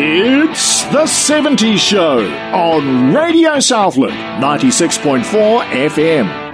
It's The 70s Show on Radio Southland, 96.4 FM.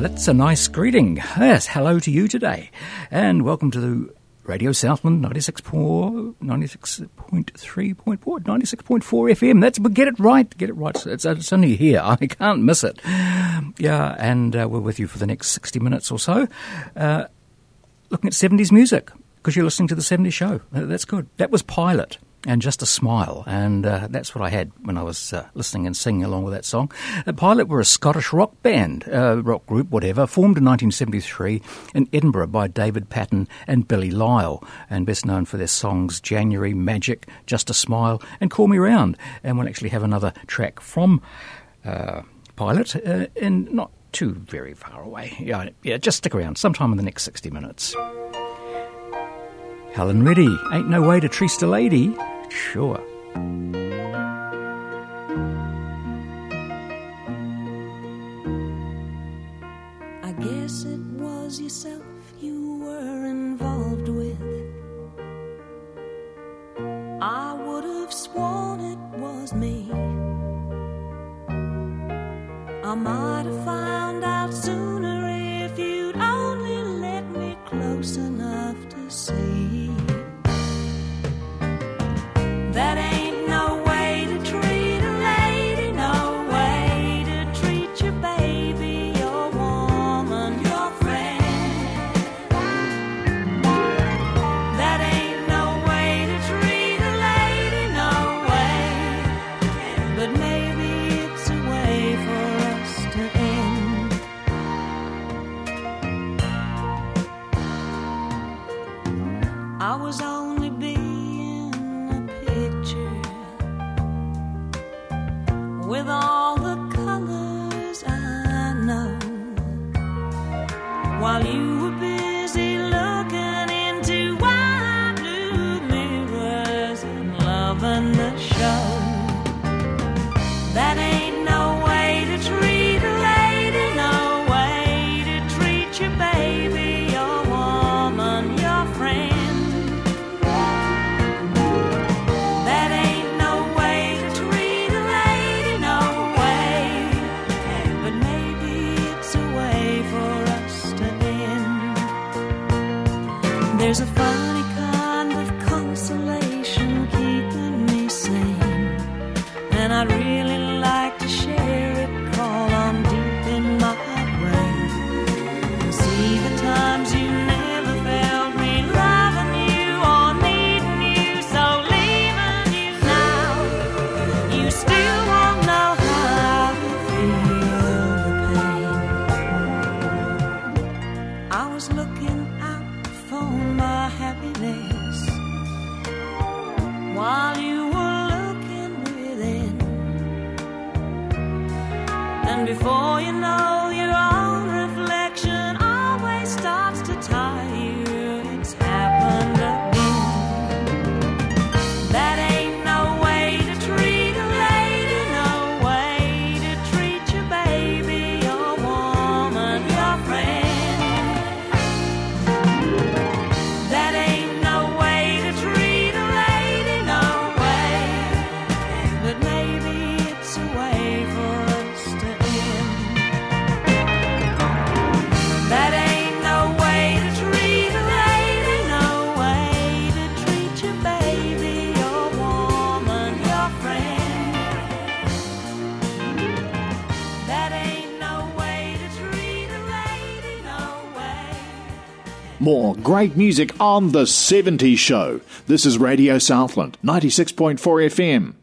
That's a nice greeting. Yes, hello to you today. And welcome to Radio Southland 96.3.4, 96.4 FM. That's, but get it right. Get it right. It's only here. I can't miss it. Yeah, and we're with you for the next 60 minutes or so, looking at 70s music, because you're listening to The 70s Show. That's good. That was Pilot. And Just a Smile, and that's what I had when I was listening and singing along with that song. Pilot were a Scottish rock band, rock group, whatever, formed in 1973 in Edinburgh by David Paton and Billy Lyall, and best known for their songs January, Magic, Just a Smile, and Call Me Round. And we'll actually have another track from Pilot in not too very far away. Yeah, just stick around sometime in the next 60 minutes. Helen Reddy, Ain't No Way to Treat a Lady. Sure. I guess it was yourself you were involved with. I would have sworn it was me. I might have found out sooner if you'd only let me close enough to see. That ain't no way to treat a lady, no way to treat your baby, your woman, your friend. That ain't no way to treat a lady, no way. But maybe it's a way for us to end. I was only with all the colors I know, while you were busy looking into wide blue mirrors and loving the show. That ain't no way to treat a lady, no way to treat your baby, your woman, your friend. There's a funny kind of consolation keeping me sane, and I'd really like to share it, crawl on deep in my brain. See the times you never felt me loving you or needing you, so leaving you now, you still won't know how to feel the pain. I was looking out for my happiness while you were looking within, and before you know, your own reflection always starts to tire you. It's happened again. That ain't no way to treat a lady, no way to treat your baby, your woman, your friend. That ain't no way to treat a lady, no way. But maybe it's a way for us to end. That ain't no way to treat a lady, no way to treat your baby, your woman, your friend. That ain't no way to treat a lady, no way. More great music on The 70s Show. This is Radio Southland, 96.4 FM.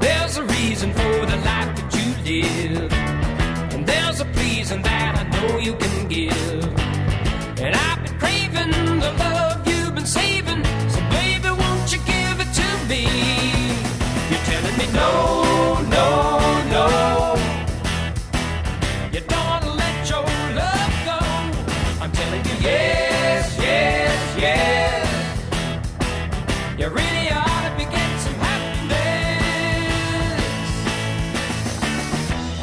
There's a reason for the life that you live, and there's a pleasing that I know you can give. And I've been craving the love you've been saving, so baby, won't you give it to me? You're telling me no. You don't want to let your love go. I'm telling you yes. You really ought to be getting some happiness.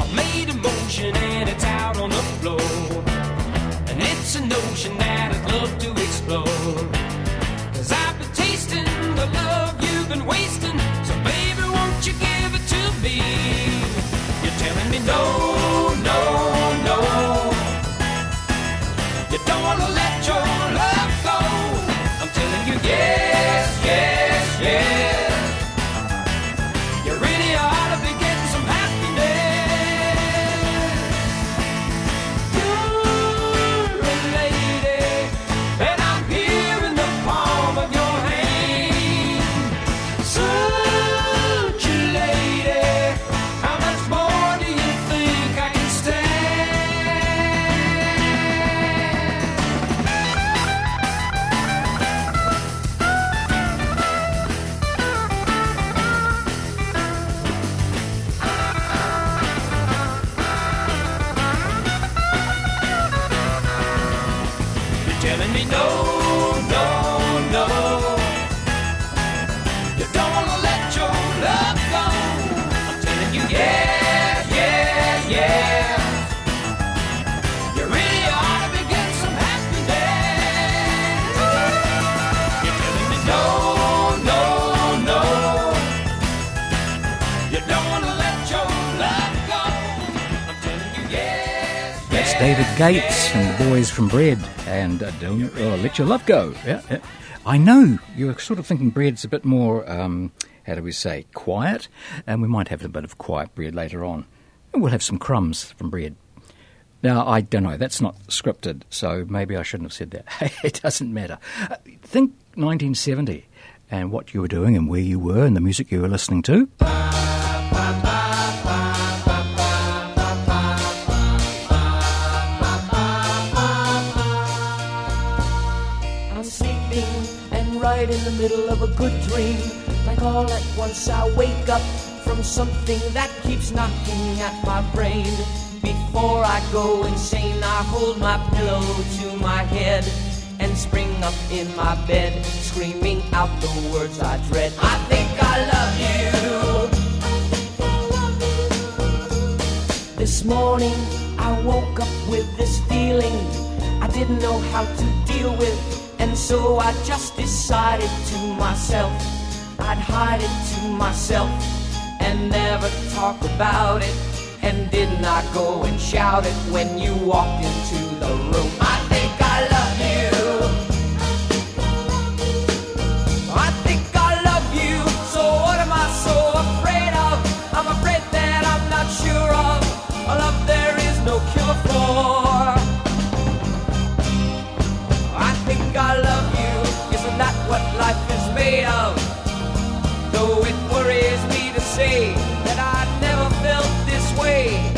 I made a motion and it's out on the floor, and it's a notion that I'd love to explore. Cause I've been tasting the love you've been wasting, so baby, won't you give it to me? You're telling me no. You don't want to let your love go. I'm telling you yes. You really ought to be getting some happiness. You're a lady, and I'm here in the David Gates and the boys from Bread and Don't Let Your Love Go. Yeah, yeah. I know you're sort of thinking Bread's a bit more, how do we say, quiet, and we might have a bit of quiet Bread later on. And we'll have some crumbs from Bread. Now, I don't know, that's not scripted, so maybe I shouldn't have said that. It doesn't matter. Think 1970 and what you were doing and where you were and the music you were listening to. I'm sleeping and right in the middle of a good dream. Like all at once I wake up from something that keeps knocking at my brain. Before I go insane, I hold my pillow to my head and spring up in my bed, screaming out the words I dread. I think I love you. This morning I woke up with this feeling I didn't know how to deal with, and so I just decided to myself I'd hide it to myself and never talk about it, and did not go and shout it when you walked into the room. I think I love you. I think I love you. So what am I so afraid of? I'm afraid that I'm not sure of a love there is no cure for. I think I love you. Isn't that what life is made of? Though it worries me to say that I never felt this way.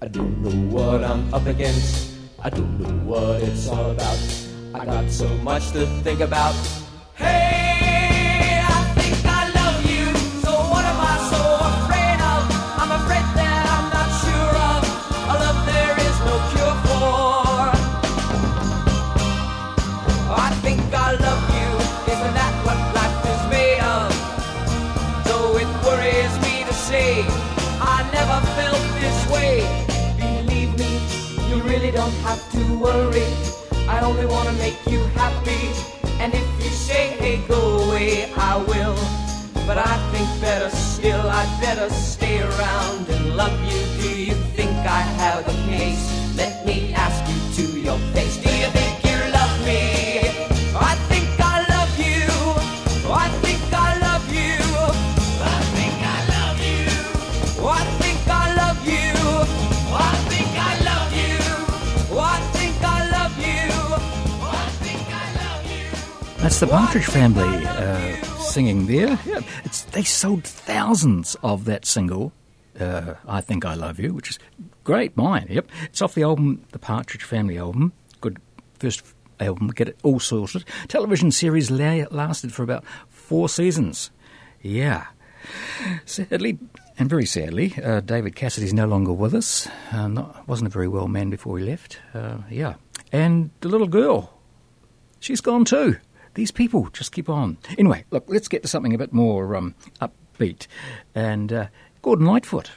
I don't know what I'm up against. I don't know what it's all about. I got so much to think about. Hey, I think I love you. So what am I so afraid of? I'm afraid that I'm not sure of a love there is no cure for. I think I love you. Isn't that what life is made of? Though it worries me to say I never felt this way. Believe me, you really don't have to worry. I only want to make you happy. And if you say, hey, go away, I will. But I think better still, I'd better stay around and love you. Do you think I have a case? Let me ask you to your face. Do you think you love me? I think I love you. I think I love you. I think I love you. I think I love you. I think I love you. I think I love you. I think I love you. That's the Partridge Family singing there. Yeah, they sold thousands of that single, I Think I Love You, which is great mine. Yep, it's off the album, the Partridge Family album. Good first album, get it all sorted. Television series lasted for about 4 seasons. Yeah. Sadly, and very sadly, David Cassidy's no longer with us. Wasn't a very well man before he left. Yeah. And the little girl, she's gone too. These people just keep on. Anyway, look, let's get to something a bit more upbeat. And Gordon Lightfoot.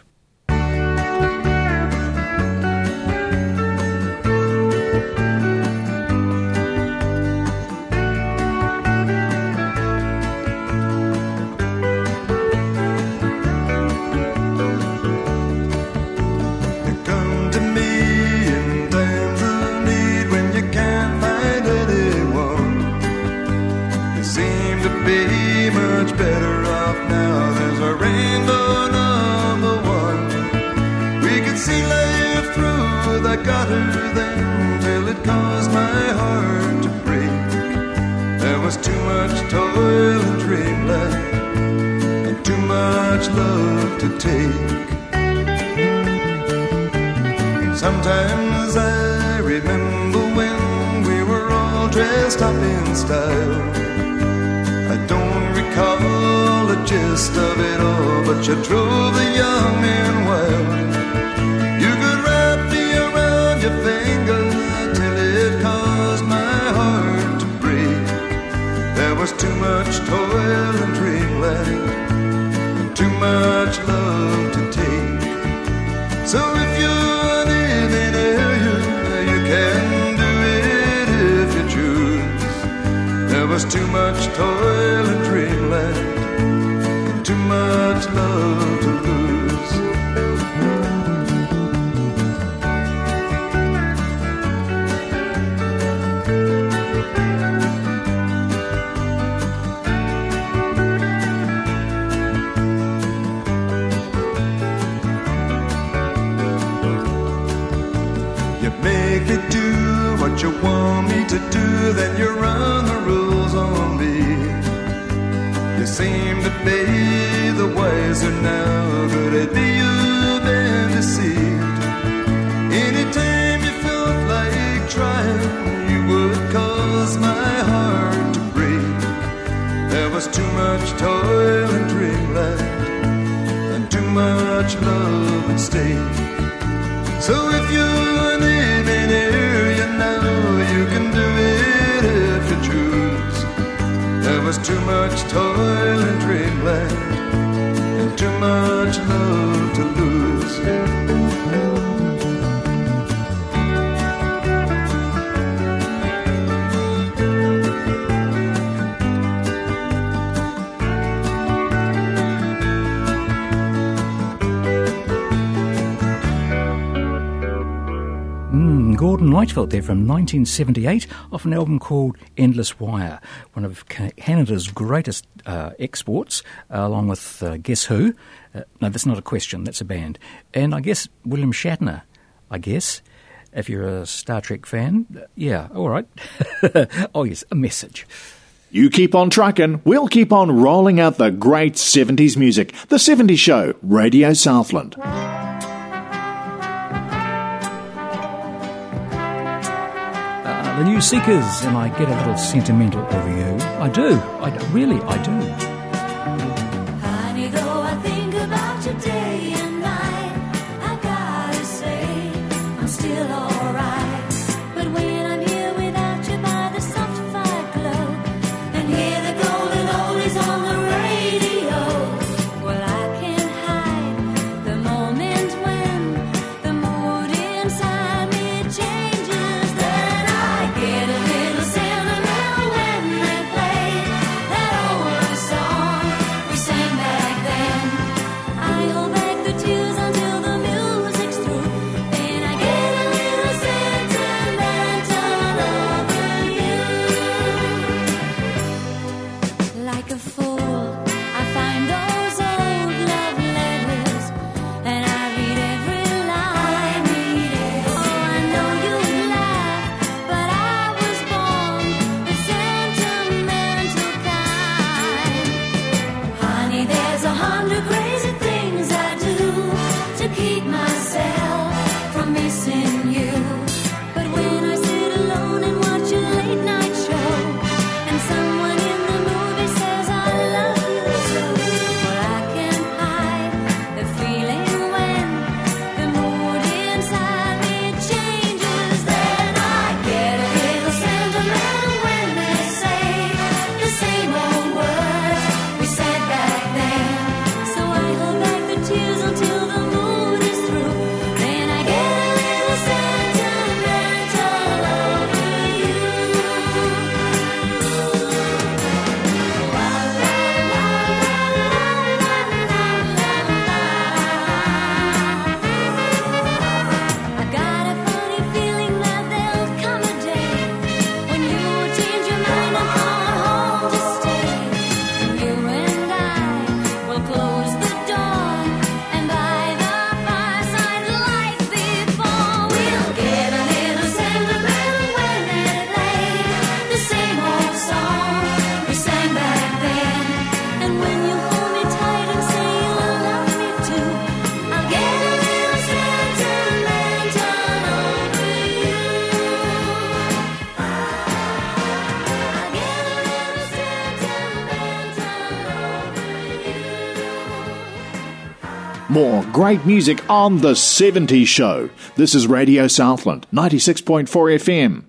Love to take. Sometimes I remember when we were all dressed up in style. I don't recall the gist of it all, but you drove the young men wild. You could wrap me around your finger till it caused my heart to break. There was too much toil and dreamland, too much love to take. There's too much toil in dreamland, too much love to lose. You make it do what you want me to do, then you run the rules on me. You seem to be the wiser now, but I think you've been deceived. Anytime you felt like trying, you would cause my heart to break. There was too much toil and dreamland, and too much love at stake. So if you're leaving here, you know you can do it if you choose. There was too much toil in dreamland, and too much love to lose. Gordon Lightfoot there from 1978 off an album called Endless Wire, one of Canada's greatest exports, along with Guess Who. No, that's not a question, that's a band. And I guess William Shatner, if you're a Star Trek fan. Yeah, all right. Oh, yes, a message. You keep on trucking, we'll keep on rolling out the great 70s music. The 70s Show, Radio Southland. The New Seekers, and I get a little sentimental over you. I do. I do. More great music on The 70s Show. This is Radio Southland, 96.4 FM.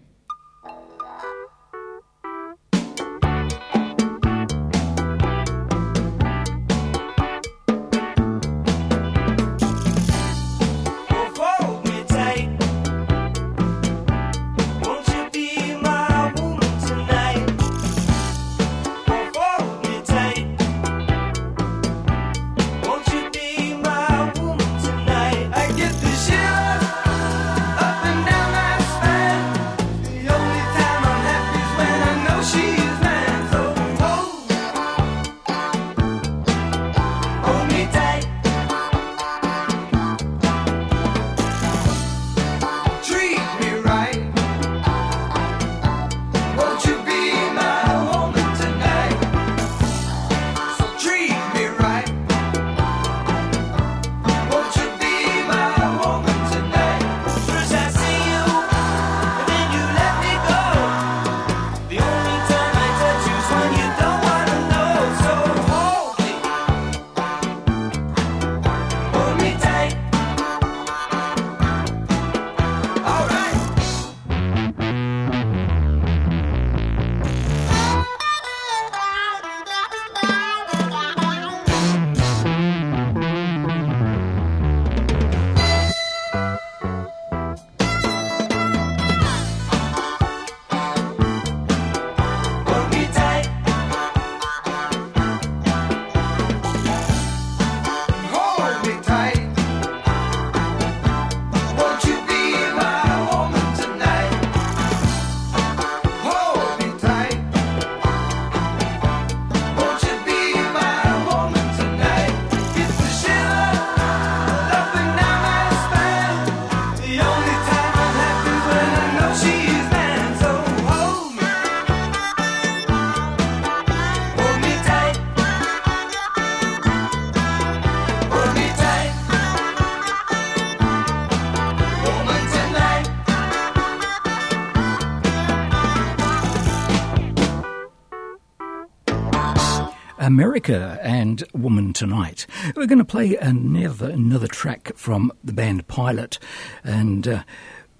America and Woman Tonight. We're going to play another track from the band Pilot, and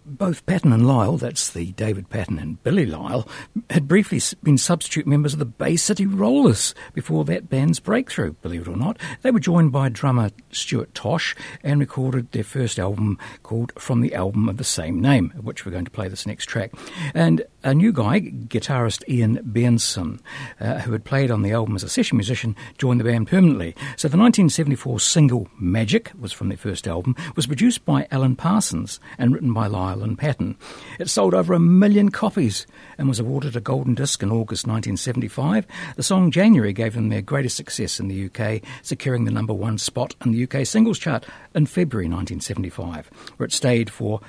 both Paton and Lyall, that's the David Paton and Billy Lyall, had briefly been substitute members of the Bay City Rollers before that band's breakthrough, believe it or not. They were joined by drummer Stuart Tosh and recorded their first album called From the Album of the Same Name, which we're going to play this next track. And a new guy, guitarist Ian Benson, who had played on the album as a session musician, joined the band permanently. So the 1974 single Magic, was from their first album, was produced by Alan Parsons and written by Lyall and Paton. It sold over 1 million copies and was awarded a golden disc in August 1975. The song January gave them their greatest success in the UK, securing the #1 spot in the UK singles chart in February 1975, where it stayed for,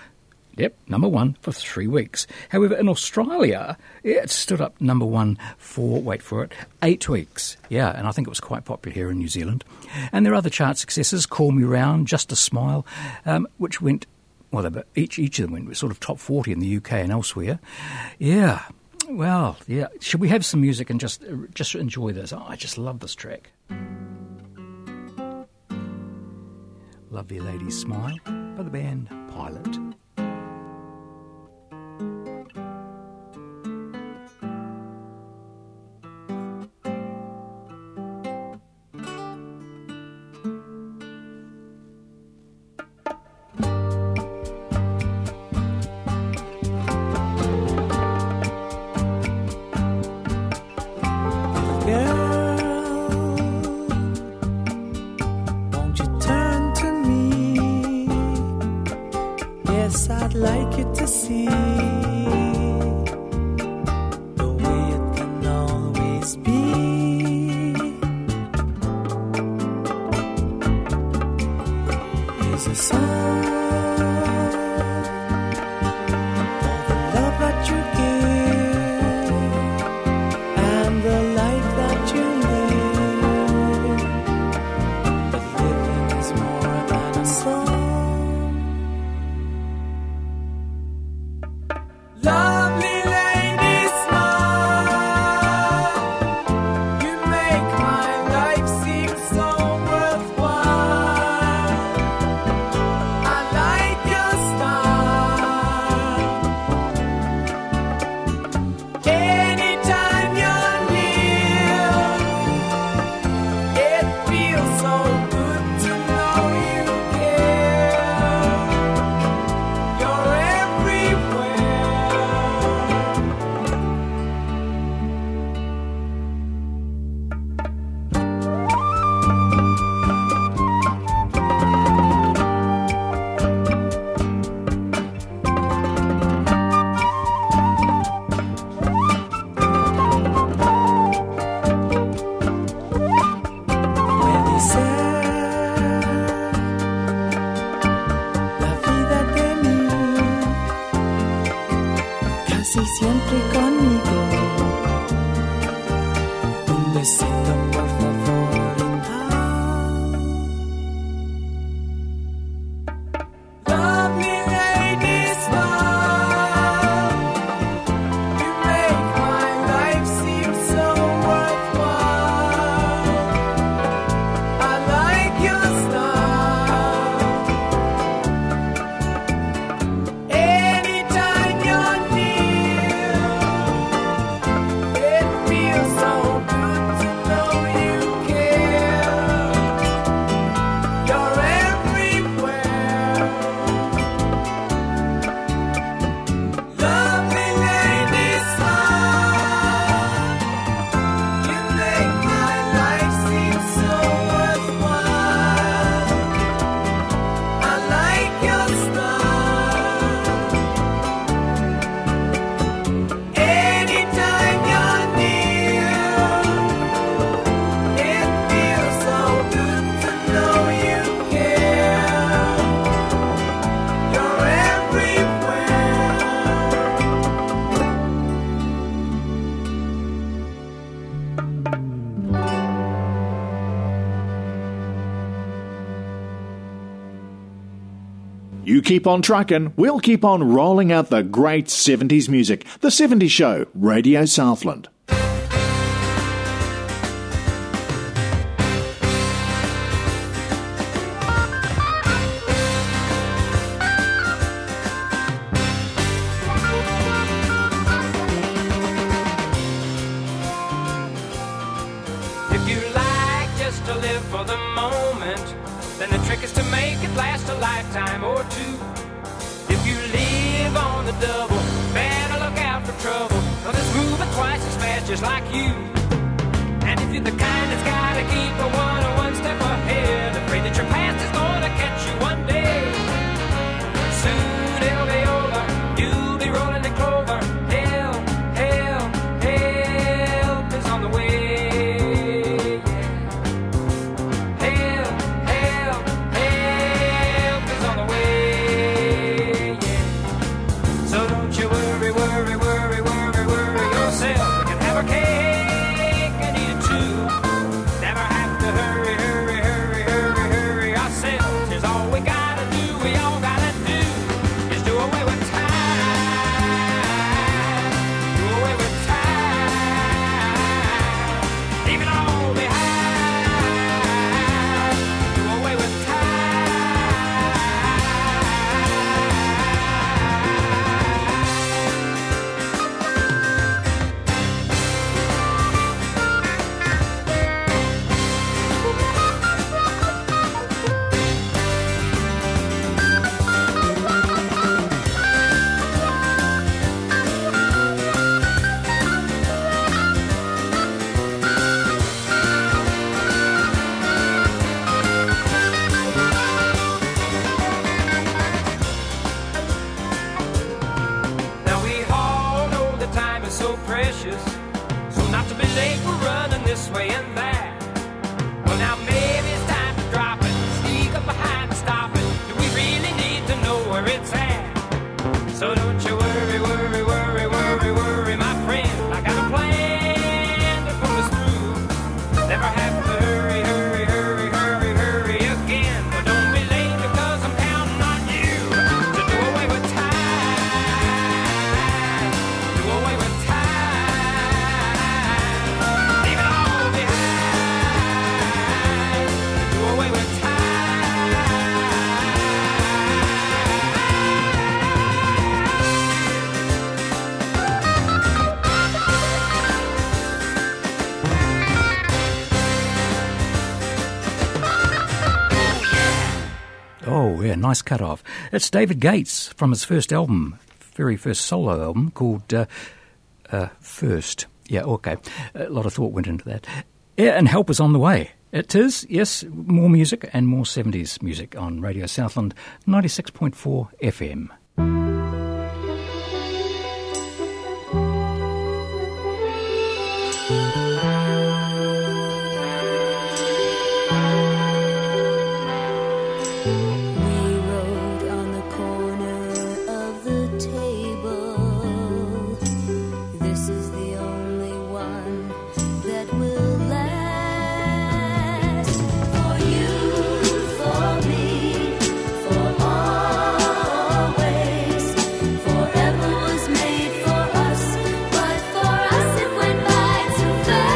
#1 for 3 weeks. However, in Australia, it stood up #1 for, wait for it, 8 weeks. Yeah, and I think it was quite popular here in New Zealand. And there are other chart successes, Call Me Round, Just a Smile, which went... Well, each of them went sort of top 40 in the UK and elsewhere. Yeah, well, yeah. Should we have some music and just enjoy this? Oh, I just love this track. Lovely Lady Smile by the band Pilot. Keep on truckin', we'll keep on rolling out the great 70s music. The 70s Show, Radio Southland. for the moment, then the trick is to make it last a lifetime or two. If you live on the double, better look out for trouble, 'cause it's moving twice as fast just like you. And if you're the kind that's gotta keep a one step ahead, afraid that your past is gonna catch you one day, soon it'll be over, you'll be rolling in clover. Nice cut-off. It's David Gates from his first album, very first solo album, called First. Yeah, okay. A lot of thought went into that. Yeah, and help is on the way. It is, yes, more music and more 70s music on Radio Southland, 96.4 FM. Forever was made for us, but for us it went by too fast.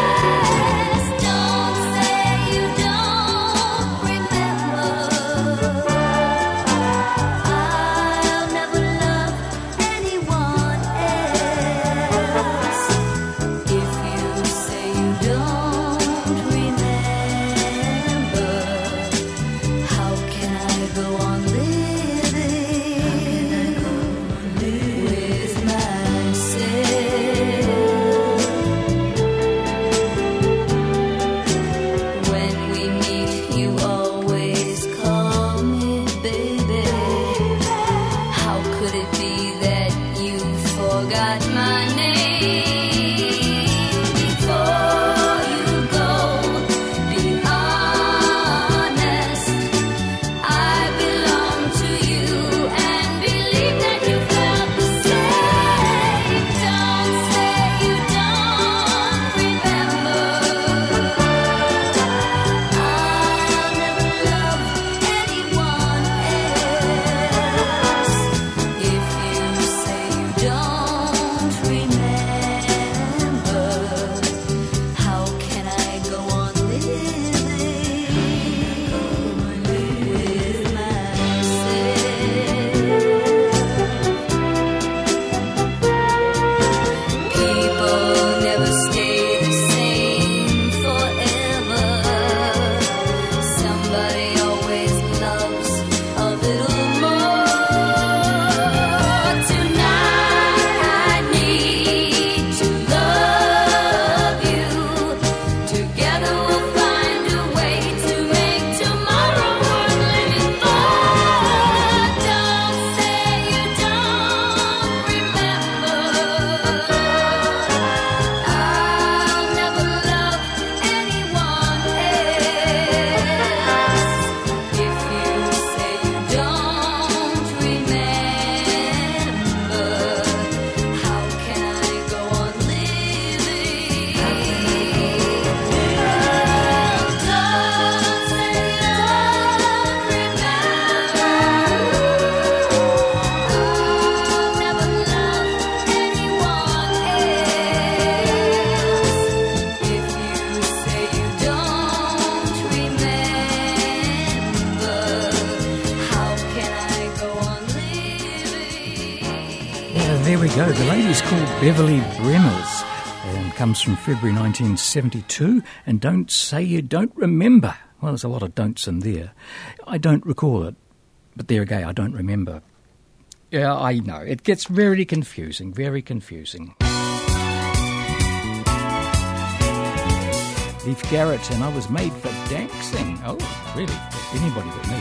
go. The lady's called Beverly Bremers and comes from February 1972. And don't say you don't remember. Well, there's a lot of don'ts in there. I don't recall it, but there again, I don't remember. Yeah, I know. It gets very confusing, very confusing. Leif Garrett and I Was Made for Dancing. Oh, really? Anybody but me.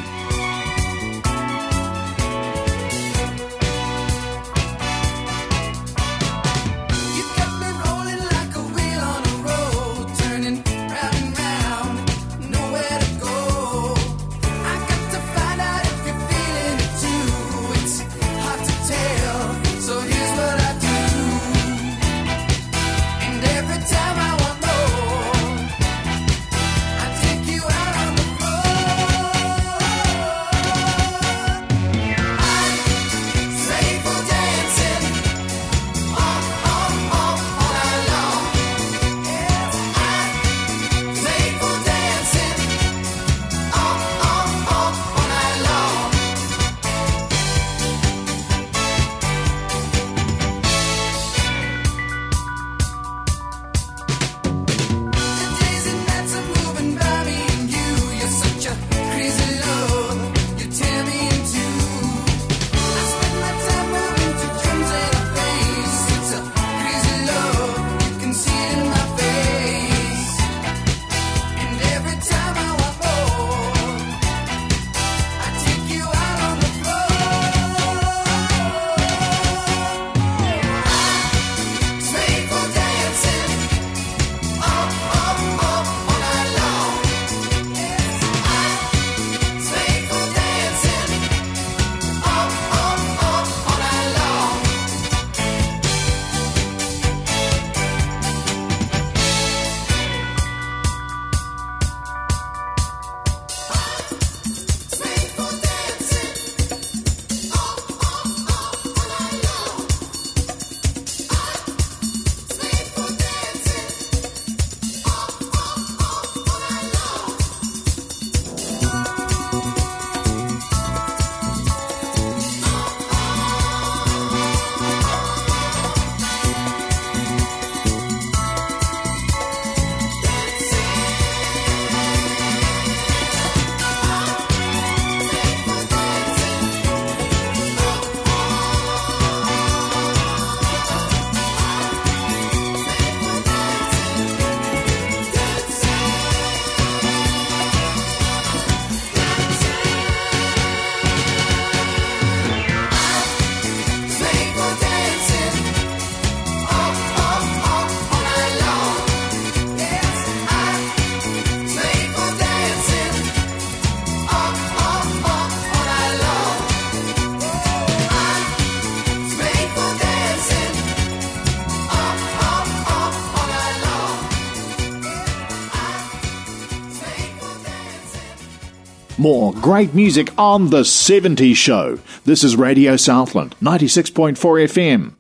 More great music on The 70s Show. This is Radio Southland, 96.4 FM.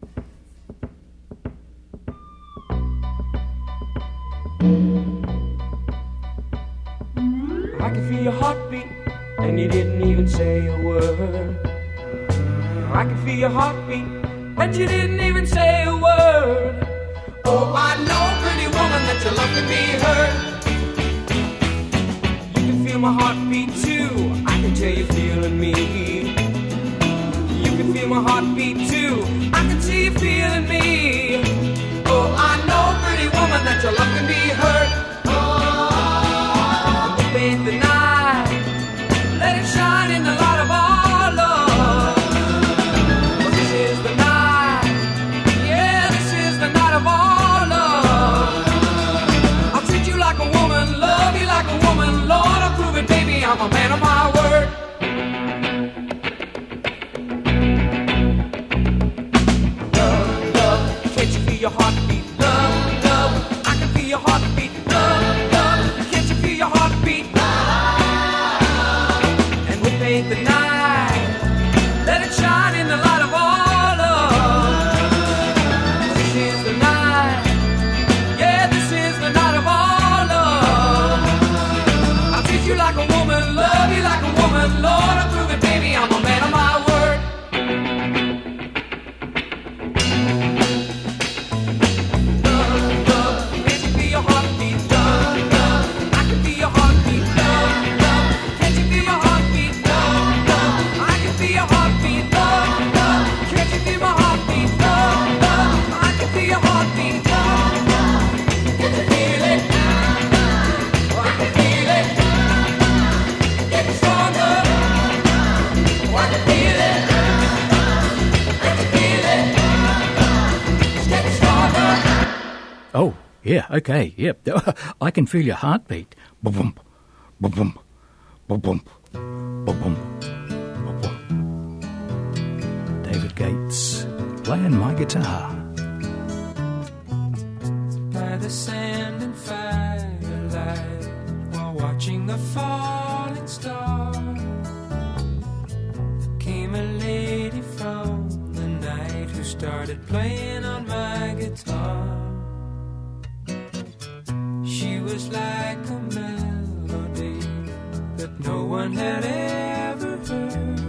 I can feel your heartbeat, and you didn't even say a word. I can feel your heartbeat, but you didn't even say a word. Oh, I know, pretty woman, that your love can be heard. My heartbeat too, I can tell you're feeling me. You can feel my heartbeat too, I can see you feeling me. Oh, I know, pretty woman, that your love can be hurt. Oh, but bathe the night, let it shine in the light of our love. Well, this is the night, yeah, this is the night of our love. I'll treat you like a woman, love you like a woman, Lord. I'm a man of my word. Love, love, can't you feel your heartbeat? Love, love, I can feel your heartbeat. Love, love, can't you feel your heartbeat? Love, and we'll paint the night, let it shine in the light of all love. This is the night, yeah, this is the night of all love. I'll treat you like a woman, love you like a woman, Lord, I prove it, baby, I'm a man of my word. Oh, yeah, okay, yep. Yeah. I can feel your heartbeat. Boom, boom, boom, boom, boom, boom, boom. David Gates playing my guitar. By the sand and firelight, while watching the falling star, came a lady from the night who started playing on my guitar. She was like a melody that no one had ever heard.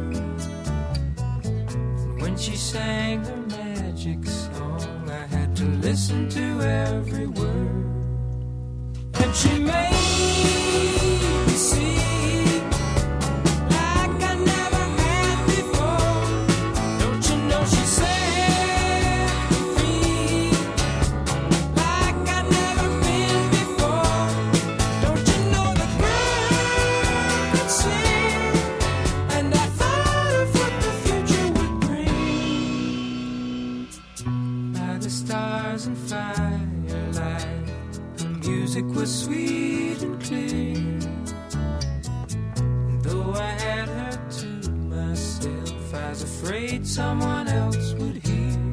When she sang her magic song, I had to listen to every word. And she made me see. Was sweet and clear, and though I had her to myself, I was afraid someone else would hear.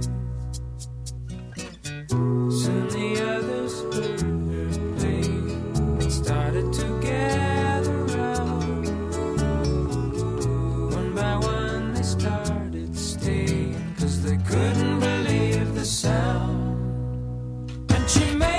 Soon the others heard her play and started to gather round. One by one they started staying, 'cause they couldn't believe the sound. And she made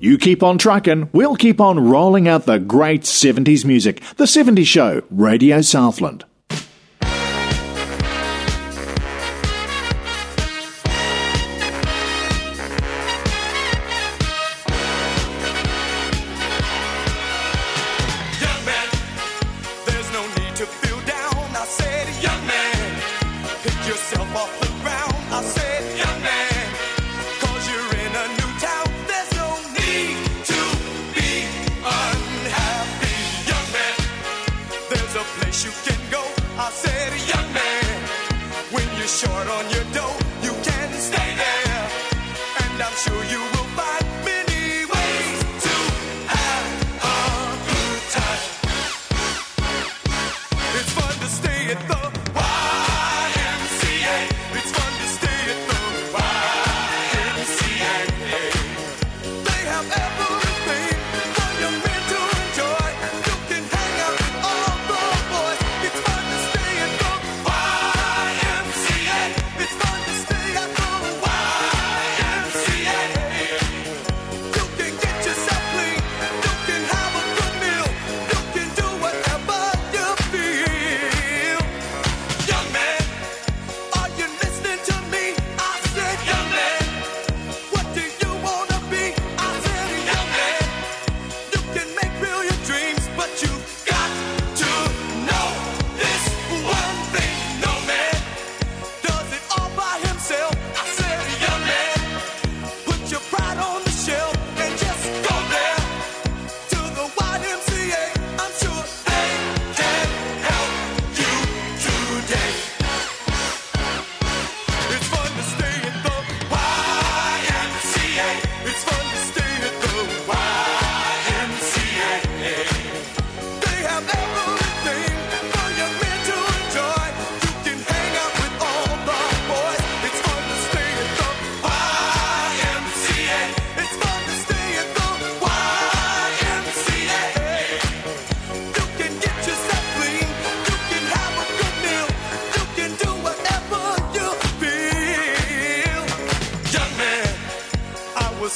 You keep on truckin', we'll keep on rolling out the great 70s music. The 70s Show, Radio Southland.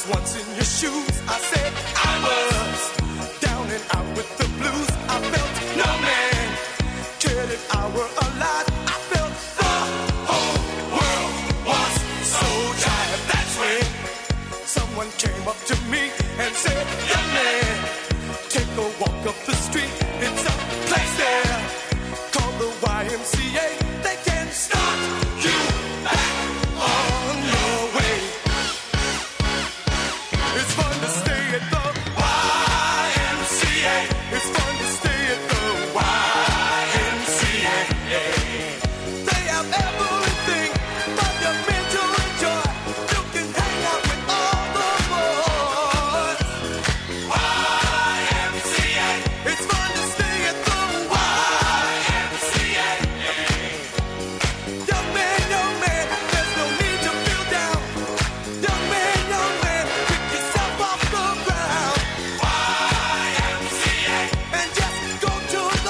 once in your shoes. I said I was down and out with the blues. I felt no man cared if I were alive. I felt the whole world was so tired. That's when someone came up to me and said, young man, take a walk up the street. It's a place there called the YMCA. They can stop you back on your way. It's fun to stay at the YMCA. It's fun to stay at the YMCA. They have everything but your men to enjoy. You can hang out with all the boys. YMCA. It's fun to stay at the YMCA. Young man, there's no need to feel down. Young man, pick yourself off the ground YMCA. and just go to the YMCA.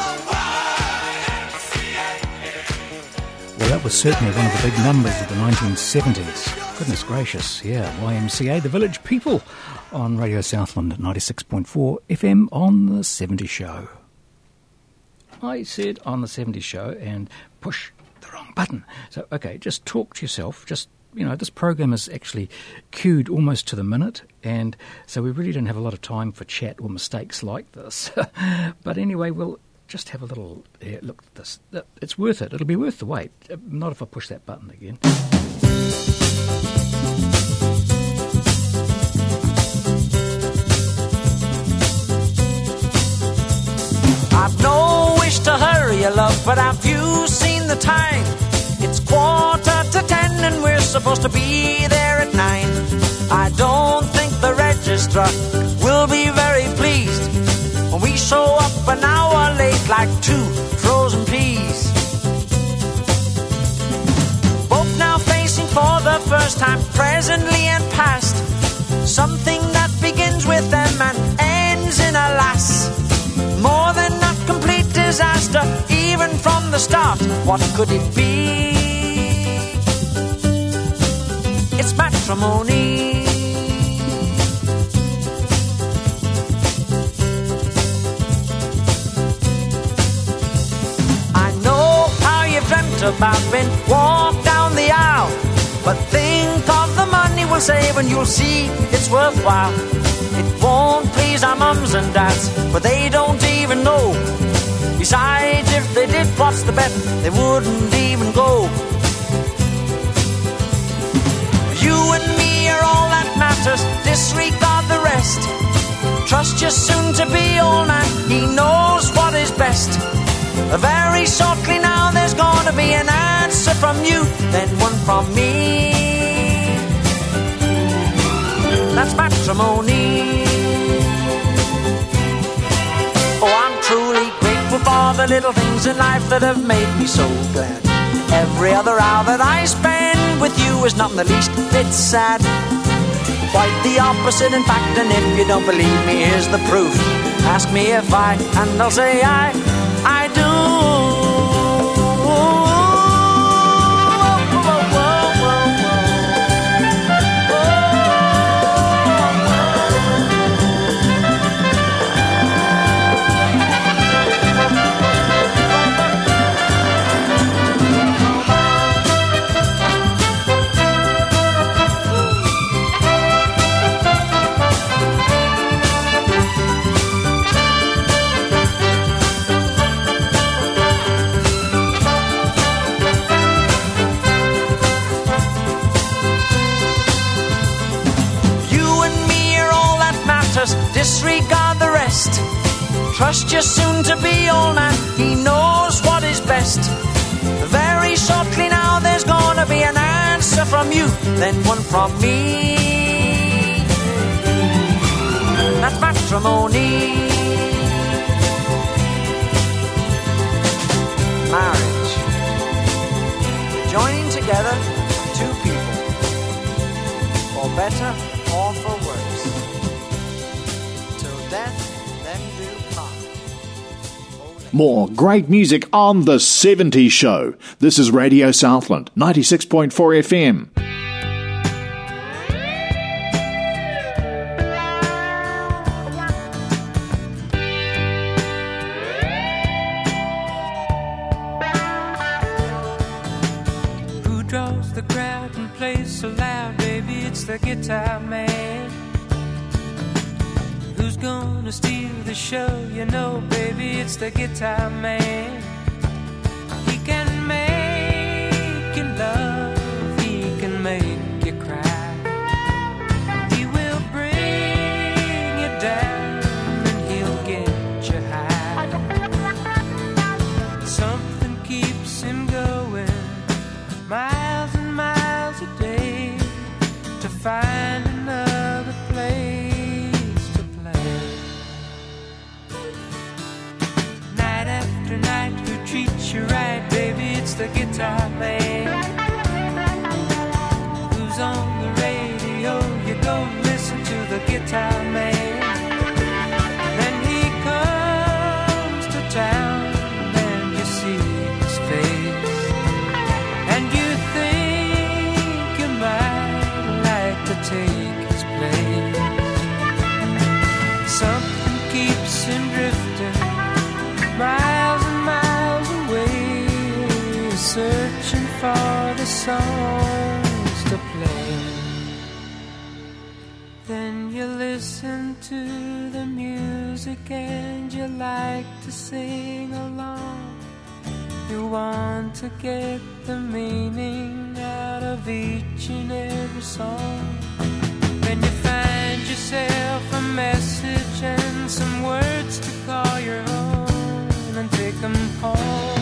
Well, that was certainly one of the big numbers of the 1970s. Goodness gracious, yeah, YMCA, The Village People, on Radio Southland at 96.4 FM on The 70s Show. I said on The 70s Show and push the wrong button. So, okay, just talk to yourself. Just, you know, this program is actually queued almost to the minute, and so we really don't have a lot of time for chat or mistakes like this. But anyway, we'll just have a little look at this. It's worth it. It'll be worth the wait. Not if I push that button again. I've no wish to hurry you, love, but I've you seen the time? It's 9:45, and we're supposed to be there at 9. I don't think the registrar will be very pleased when we show up an hour late, like two frozen peas. Both now facing for the first time, presently and past, something that begins with M and ends in alas. More than a complete disaster, even from the start. What could it be? It's matrimony. I know how you've dreamt about being walked down the aisle, but think of the money we'll save and you'll see it's worthwhile. It won't please our mums and dads, but they don't even know. Besides, if they did, what's the bet? They wouldn't even go. You and me are all that matters, disregard the rest. Trust your soon-to-be old man, he knows what is best. Very shortly now there's gonna be an answer from you, then one from me. That's matrimony. Oh, I'm truly grateful for the little things in life that have made me so glad. Every other hour that I spend with you is not in the least bit sad. Quite the opposite, in fact, and if you don't believe me, here's the proof. Ask me if I, and I'll say I do. Disregard the rest. Trust your soon-to-be old man, he knows what is best. Very shortly now there's gonna be an answer from you, then one from me. That's matrimony. Marriage. Joining together two people, for better or for worse. More great music on The 70s Show. This is Radio Southland, 96.4 FM. draws the crowd and plays so loud, baby, it's the guitar man. Who's gonna steal the show? You know, baby, it's the guitar man. He can make you love, he can make you cry. He will bring you down and he'll get you high. Something keeps him going miles and miles a day to find another place to play. Night after night, who treats you right, baby, it's the guitar man. Who's on the radio, you go listen to the guitar man. Then he comes to town and you see his face. Take his place. Something keeps him drifting miles and miles away, searching for the songs to play. Then you listen to the music and you like to sing along. You want to get the meaning out of each and every song. Then you find yourself a message and some words to call your own and take them home.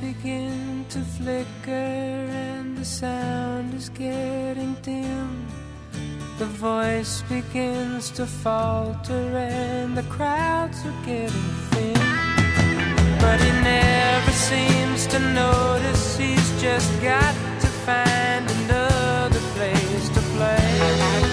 Begin to flicker and the sound is getting dim. The voice begins to falter and the crowds are getting thin. But he never seems to notice, he's just got to find another place to play.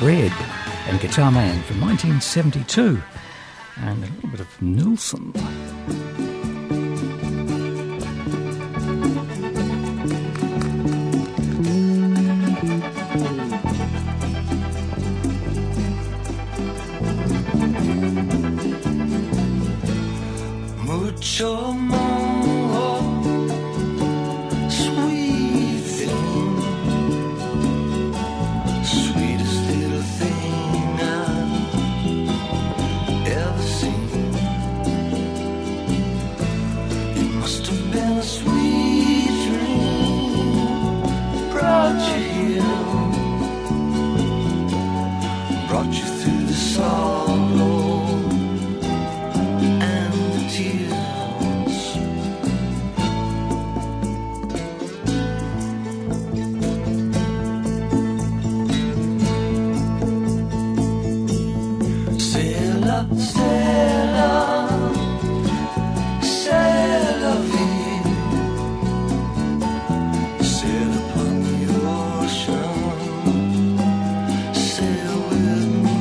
Bread and Guitar Man from 1972, and a little bit of Nilsson. Mucho more sweet thing, sweetest thing I've ever seen. It must have been a sweet dream, brought you here, brought you through the sorrow and the tears. Sail up, sail up, sail away, sail upon the ocean, sail with me.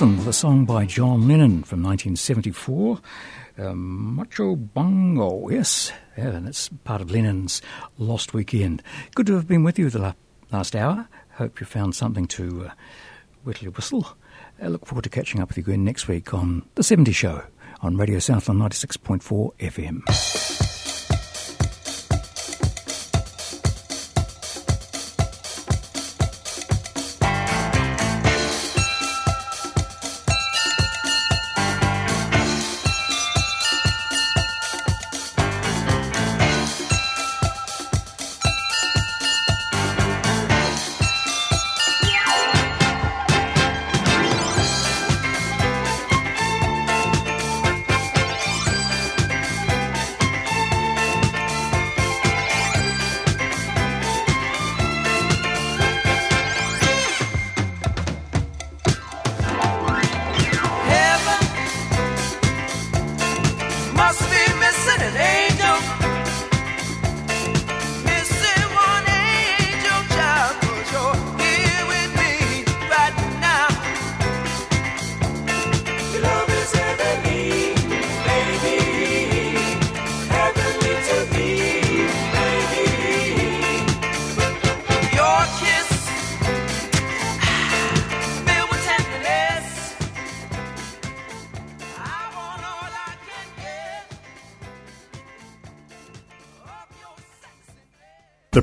Nilsson with a song by John Lennon from 1974, Macho Bongo, yes, and it's part of Lennon's Lost Weekend. Good to have been with you the last hour. Hope you found something to whittle your whistle. I look forward to catching up with you again next week on The 70s Show on Radio Southland 96.4 FM. The